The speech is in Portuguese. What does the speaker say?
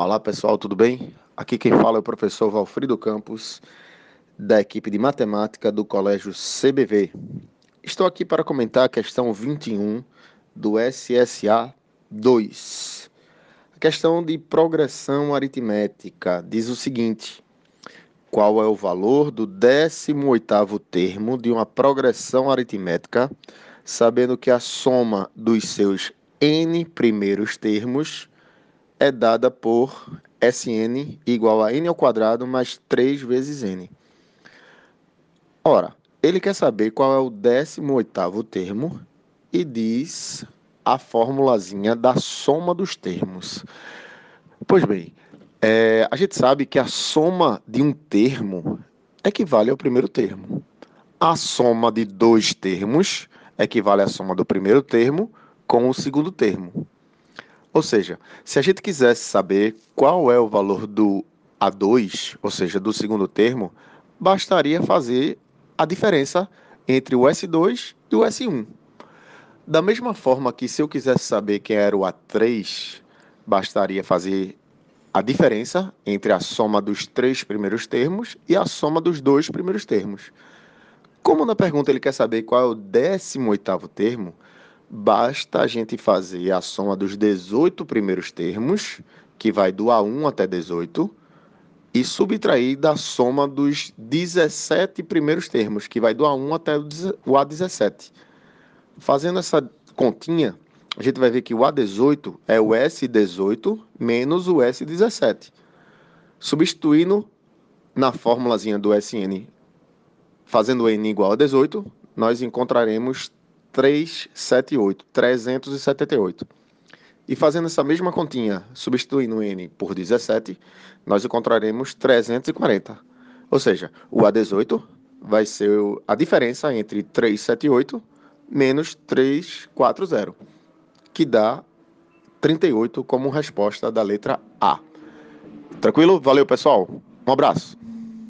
Olá pessoal, tudo bem? Aqui quem fala é o professor Valfrido Campos, da equipe de matemática do Colégio CBV. Estou aqui para comentar a questão 21 do SSA 2. A questão de progressão aritmética diz o seguinte: qual é o valor do 18º termo de uma progressão aritmética, sabendo que a soma dos seus n primeiros termos é dada por Sn igual a n² mais 3 vezes n. Ora, ele quer saber qual é o 18º termo e diz a formulazinha da soma dos termos. Pois bem, a gente sabe que a soma de um termo equivale ao primeiro termo. A soma de dois termos equivale à soma do primeiro termo com o segundo termo. Ou seja, se a gente quisesse saber qual é o valor do A2, ou seja, do segundo termo, bastaria fazer a diferença entre o S2 e o S1. Da mesma forma que se eu quisesse saber quem era o A3, bastaria fazer a diferença entre a soma dos 3 primeiros termos e a soma dos 2 primeiros termos. Como na pergunta ele quer saber qual é o 18º termo, basta a gente fazer a soma dos 18 primeiros termos, que vai do A1 até 18, e subtrair da soma dos 17 primeiros termos, que vai do A1 até o A17. Fazendo essa continha, a gente vai ver que o A18 é o S18 menos o S17. Substituindo na formulazinha do Sn, fazendo n igual a 18, nós encontraremos 378. E fazendo essa mesma continha, substituindo n por 17, nós encontraremos 340. Ou seja, o A18 vai ser a diferença entre 378 menos 340, que dá 38 como resposta da letra A. Tranquilo? Valeu, pessoal. Um abraço.